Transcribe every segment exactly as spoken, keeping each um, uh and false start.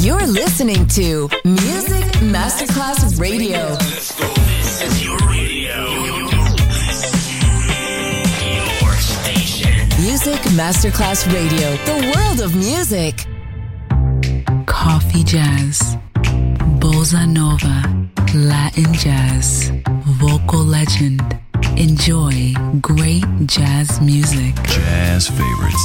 You're listening to Music Masterclass Radio. Let's go. This is your radio. Your station. Music Masterclass Radio. The world of music. Coffee jazz. Bossa nova. Latin jazz. Vocal legend. Enjoy great jazz music. Jazz favorites.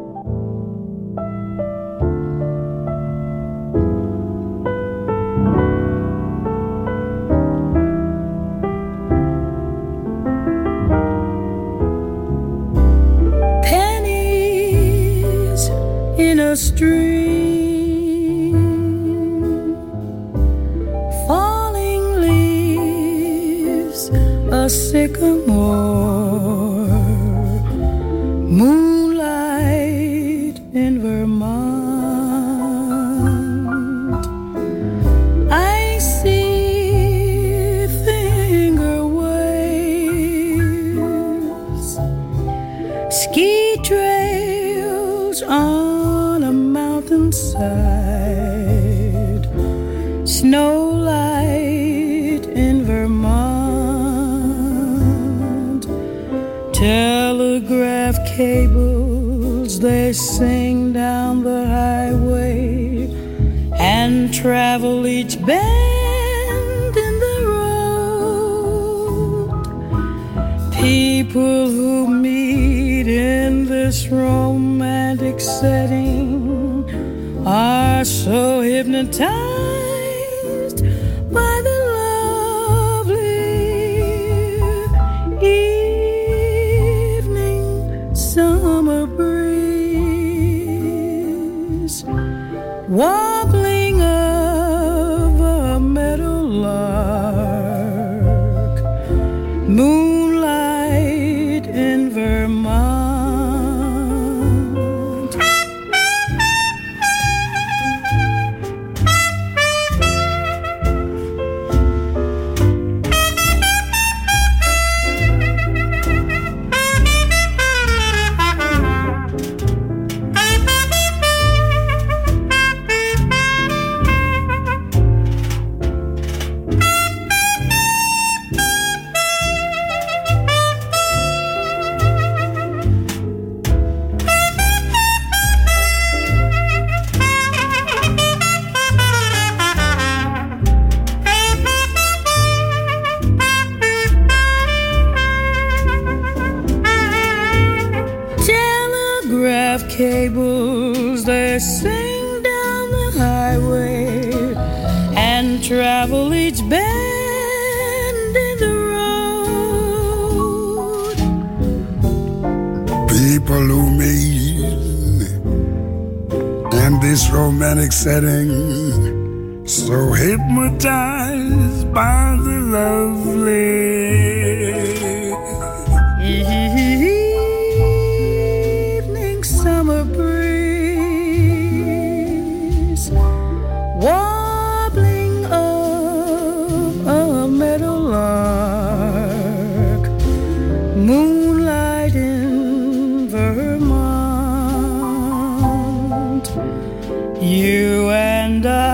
Pennies in a stream. A sycamore, moonlight in Vermont. I see finger waves, ski trails on a mountainside, snow light in Vermont. Telegraph cables, they sing down the highway and travel each bend in the road. People who meet in this romantic setting are so hypnotized by the wobbling of a meadowlark, moonlight in Vermont. Cables, they sing down the highway and travel each bend in the road. People who meet in this romantic setting so hypnotized by the lovely evening summer breeze, warbling of a meadowlark, moonlight in Vermont. You and I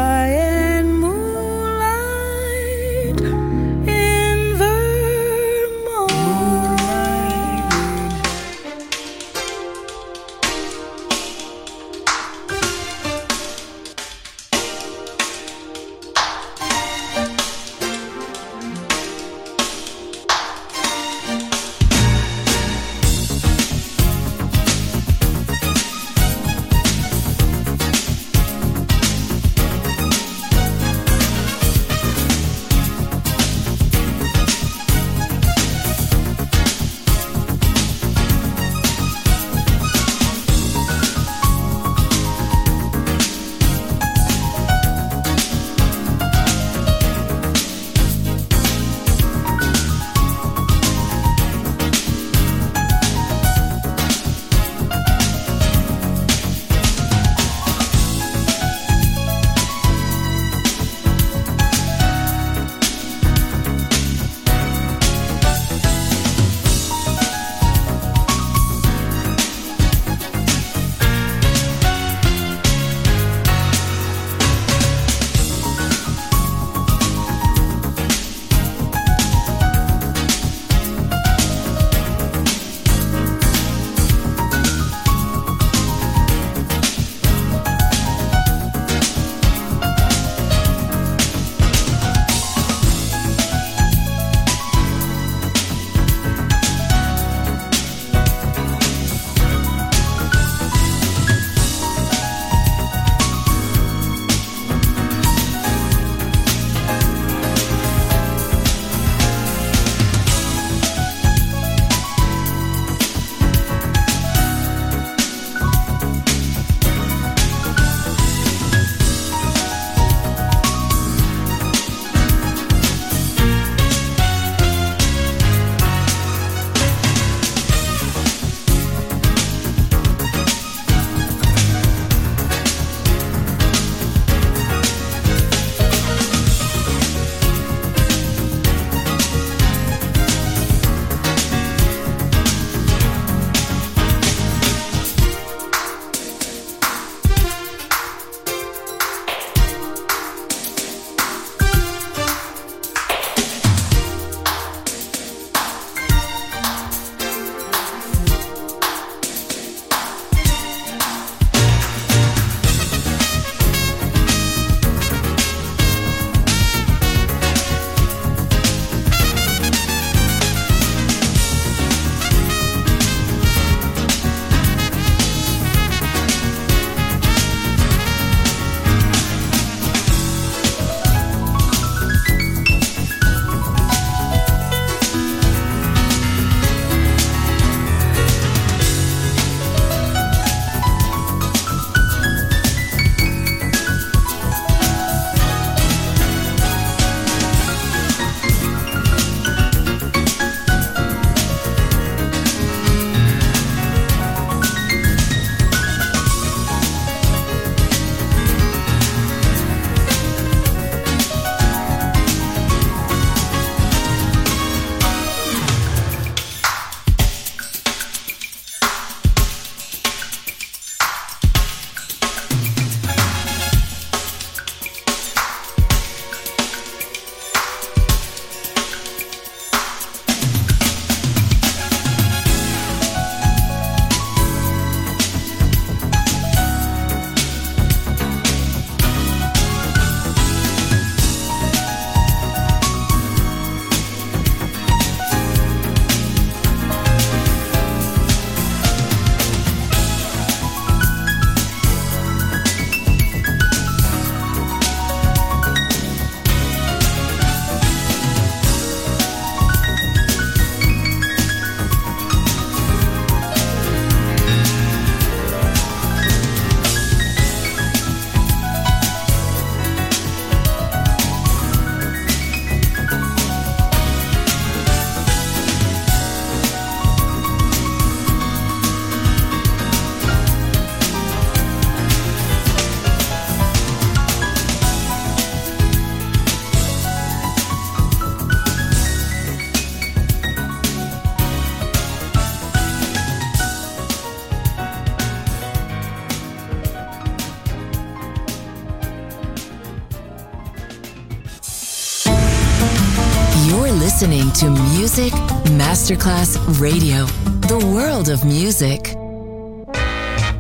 listening to Music Masterclass Radio, the world of music.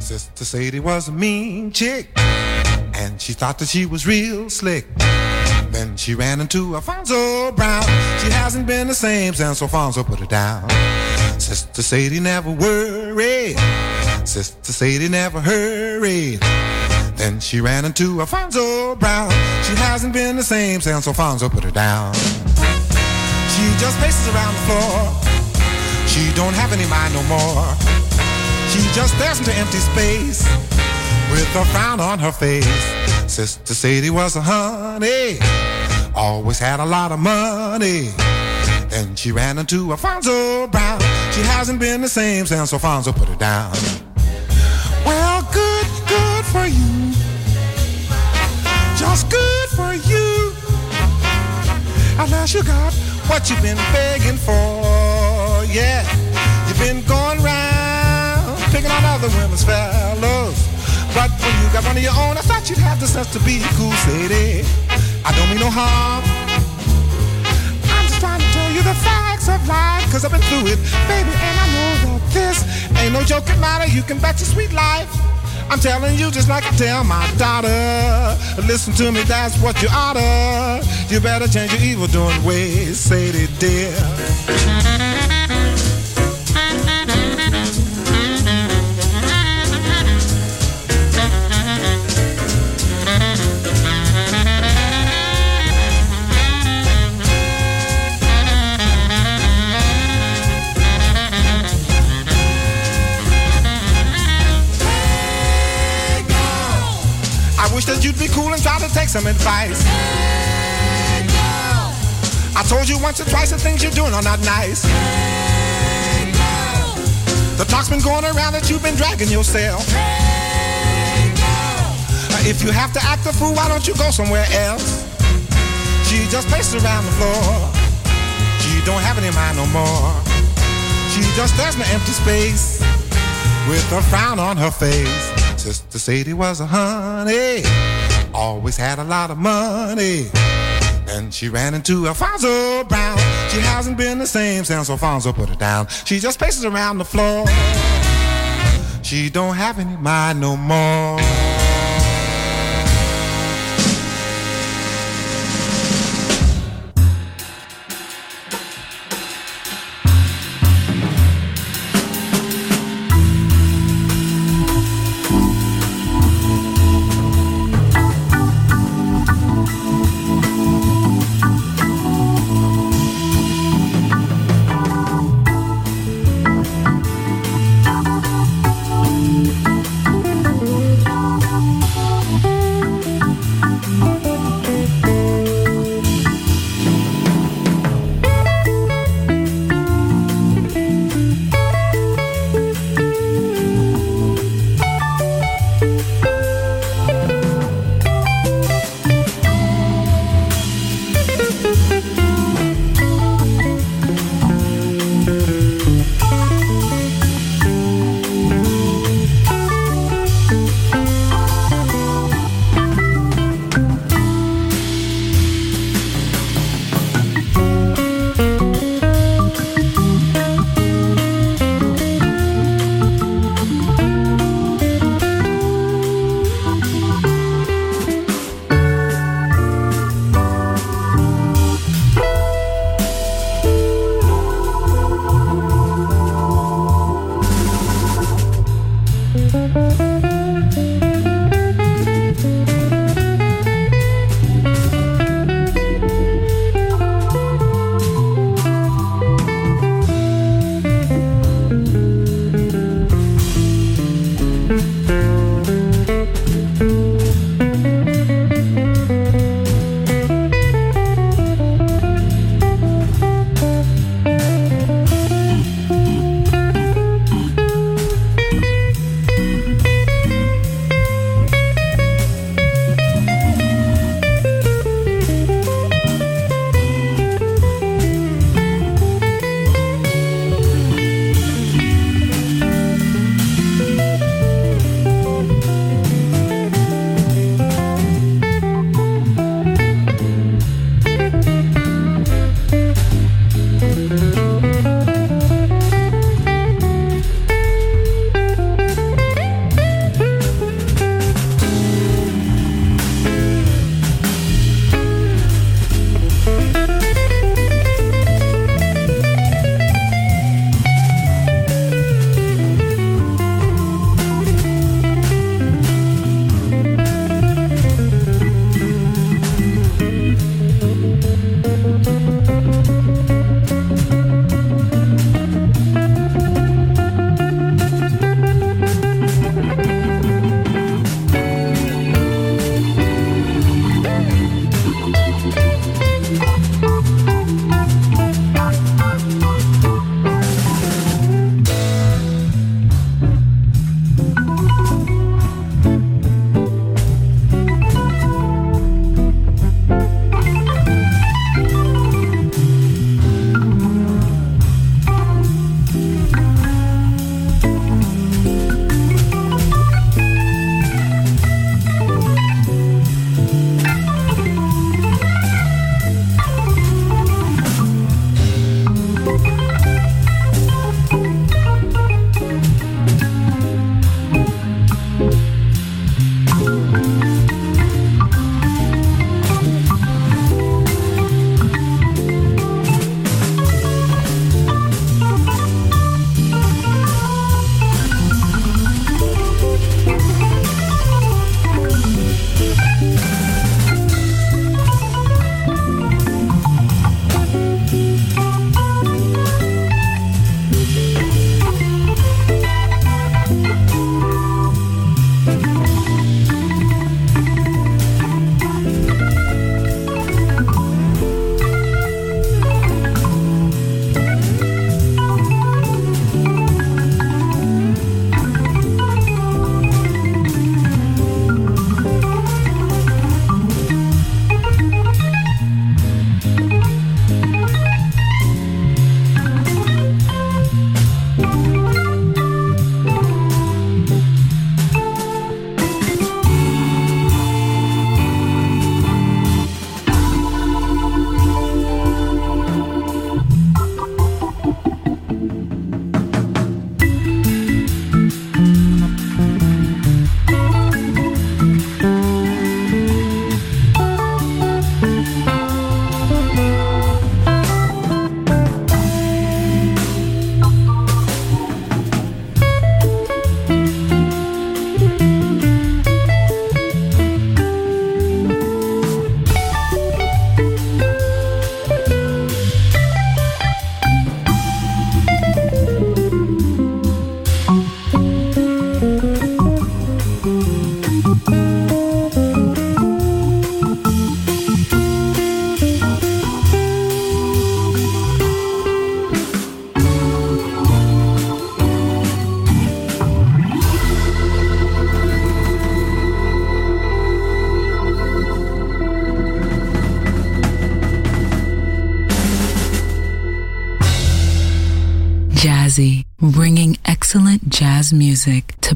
Sister Sadie was a mean chick, and she thought that she was real slick. Then she ran into Alfonso Brown. She hasn't been the same since Alfonso put her down. Sister Sadie never worried. Sister Sadie never hurried. Then she ran into Alfonso Brown. She hasn't been the same since Alfonso put her down. She just paces around the floor. She don't have any mind no more. She just stares into empty space with a frown on her face. Sister Sadie was a honey, always had a lot of money. Then she ran into Alfonso Brown. She hasn't been the same since Alfonso put her down. Well, good, good for you. Just good for you. Unless you got what you've been begging for. Yeah, you've been going round picking on other women's fellows. But when you got one of your own, I thought you'd have the sense to be cool, Sadie. I don't mean no harm. I'm just trying to tell you the facts of life, 'cause I've been through it, baby, and I know that this ain't no joking matter. You can bet your sweet life. I'm telling you just like I tell my daughter. Listen to me, that's what you oughta. You better change your evil-doing ways, Sadie dear. That you'd be cool and try to take some advice. Hey, girl. I told you once or twice the things you're doing are not nice. Hey, girl. The talk's been going around that you've been dragging yourself. Hey, girl. If you have to act a fool, why don't you go somewhere else? She just paces around the floor. She don't have any mind no more. She just stares in empty space with a frown on her face. Sister Sadie was a honey, always had a lot of money. Then she ran into Alfonso Brown. She hasn't been the same since Alfonso put her down. She just paces around the floor. She don't have any mind no more. Thank you. Jazzy, bringing excellent jazz music to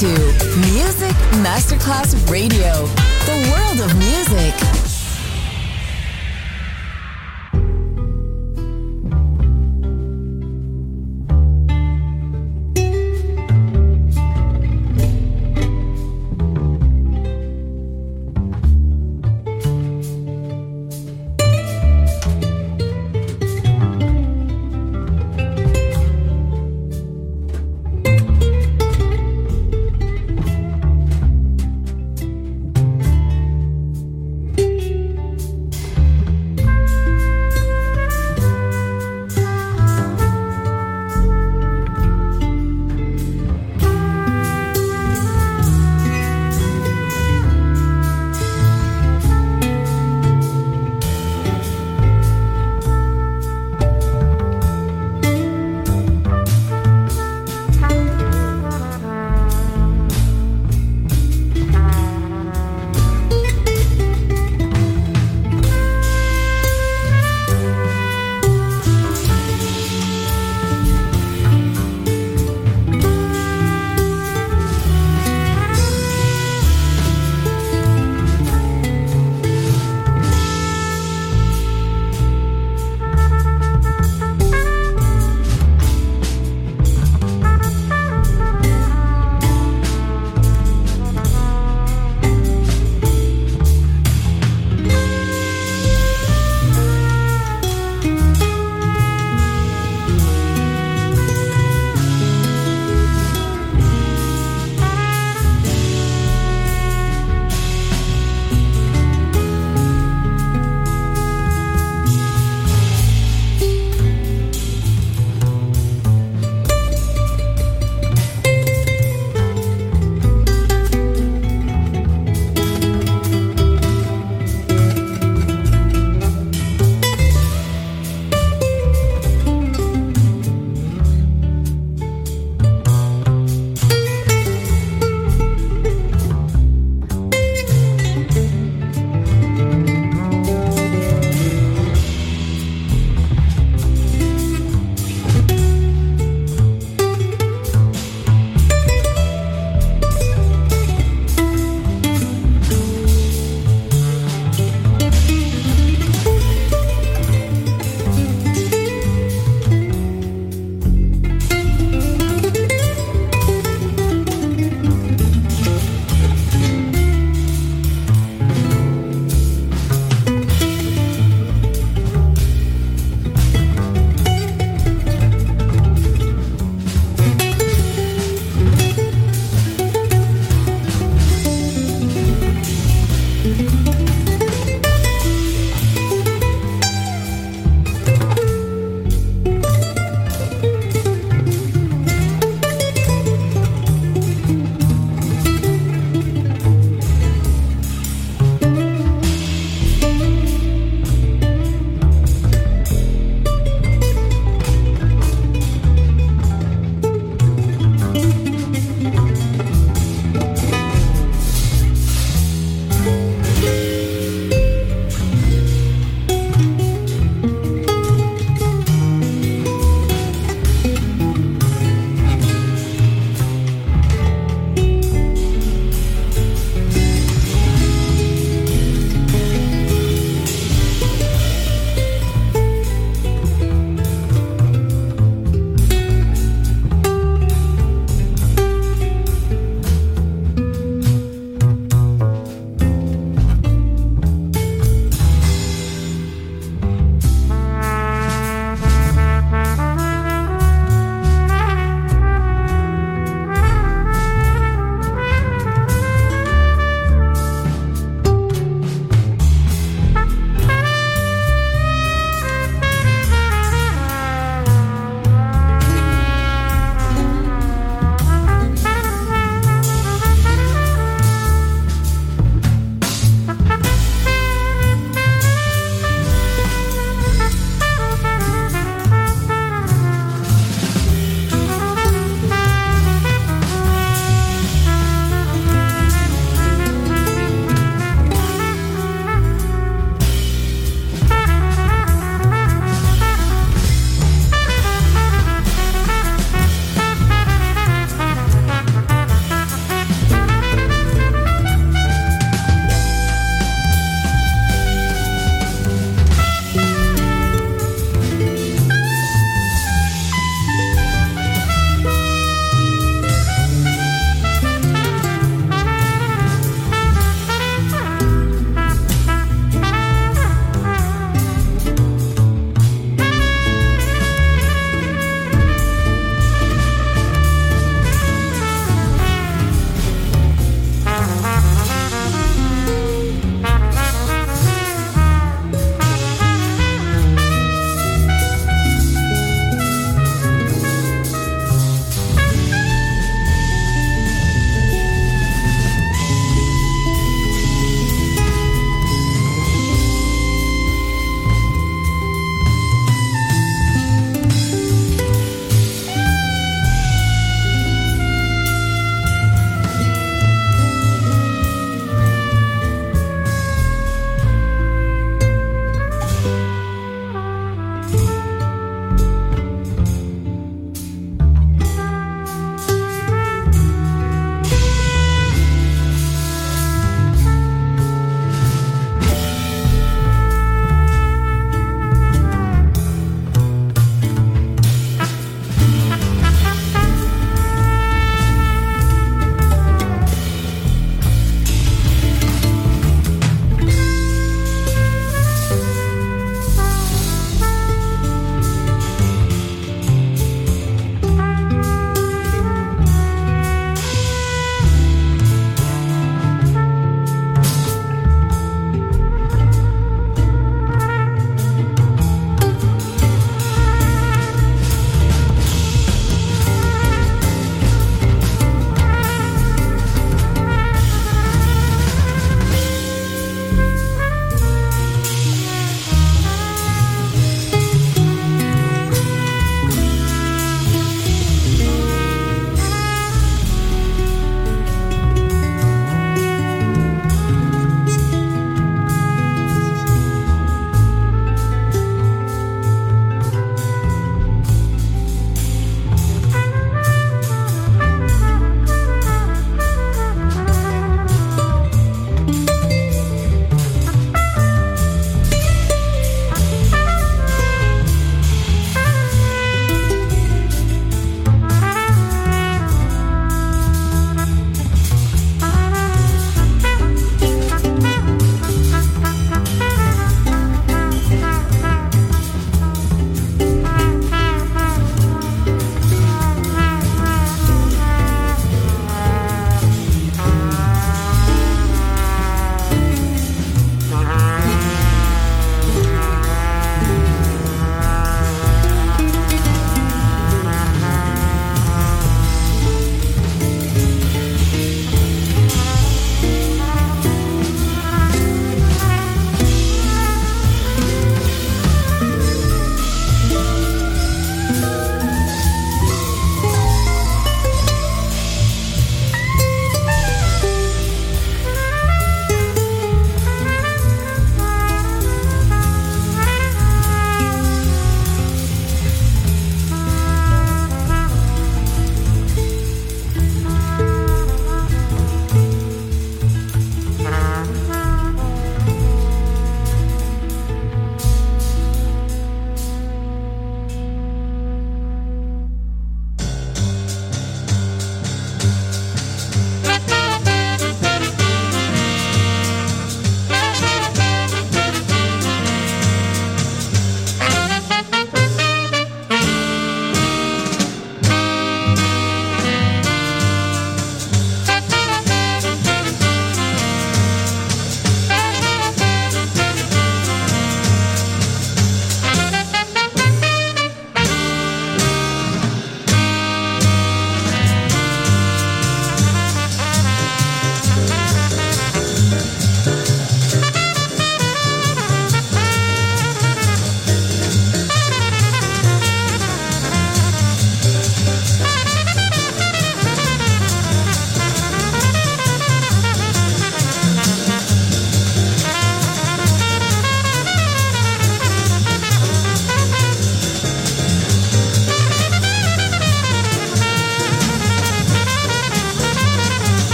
to Music Masterclass Radio, the world of music.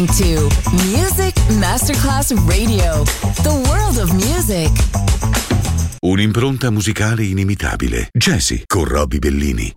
listening to Music Masterclass Radio, the world of music. Un'impronta musicale inimitabile. Jazzy con Robby Bellini.